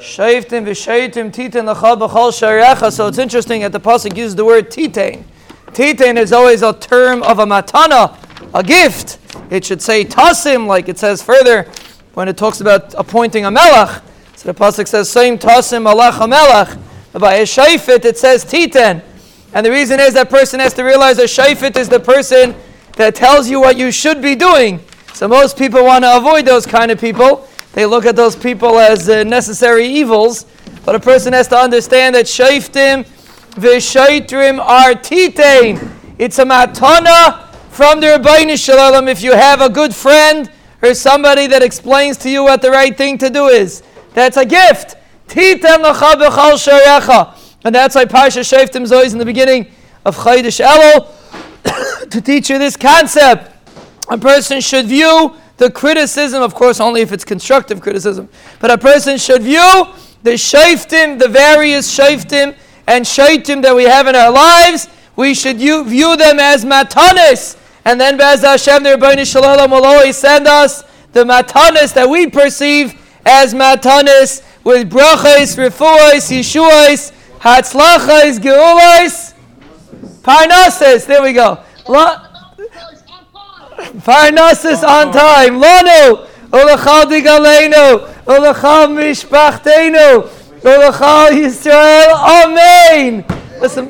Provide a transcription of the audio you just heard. Shayftim v'shaytim titen l'chal b'chal sharecha. So it's interesting that the Pasek uses the word titen. Titen is always a term of a matana, a gift. It should say tasim, like it says further when it talks about appointing a melech. So the Pasek says, same tasim alach a melech. But by a shayfit, it says titen. And the reason is that person has to realize a shayfit is the person that tells you what you should be doing. So most people want to avoid those kind of people. They look at those people as necessary evils. But a person has to understand that shayftim v'shaytrim are titein. It's a matana from the Ribbono Shel Olam. If you have a good friend or somebody that explains to you what the right thing to do is, that's a gift. Titen l'cha b'chal sharecha. And that's why Parsha Shoftim is always in the beginning of Chodesh Elul to teach you this concept. A person should view the criticism, of course, only if it's constructive criticism. But a person should view the shayftim, the various shayftim and shaytim that we have in our lives. We should view them as matanis. And then Be'azah Hashem, the Ribbono Shel Olam will always send us the matanis that we perceive as matanis with brachas, refuas, yeshuas, hatslacha, geula, parnasa. There we go. Parnasa on time. Lanu, Olachah di'galenu, Olachah mishpachtenu, Olachah yisrael. Amen. Listen.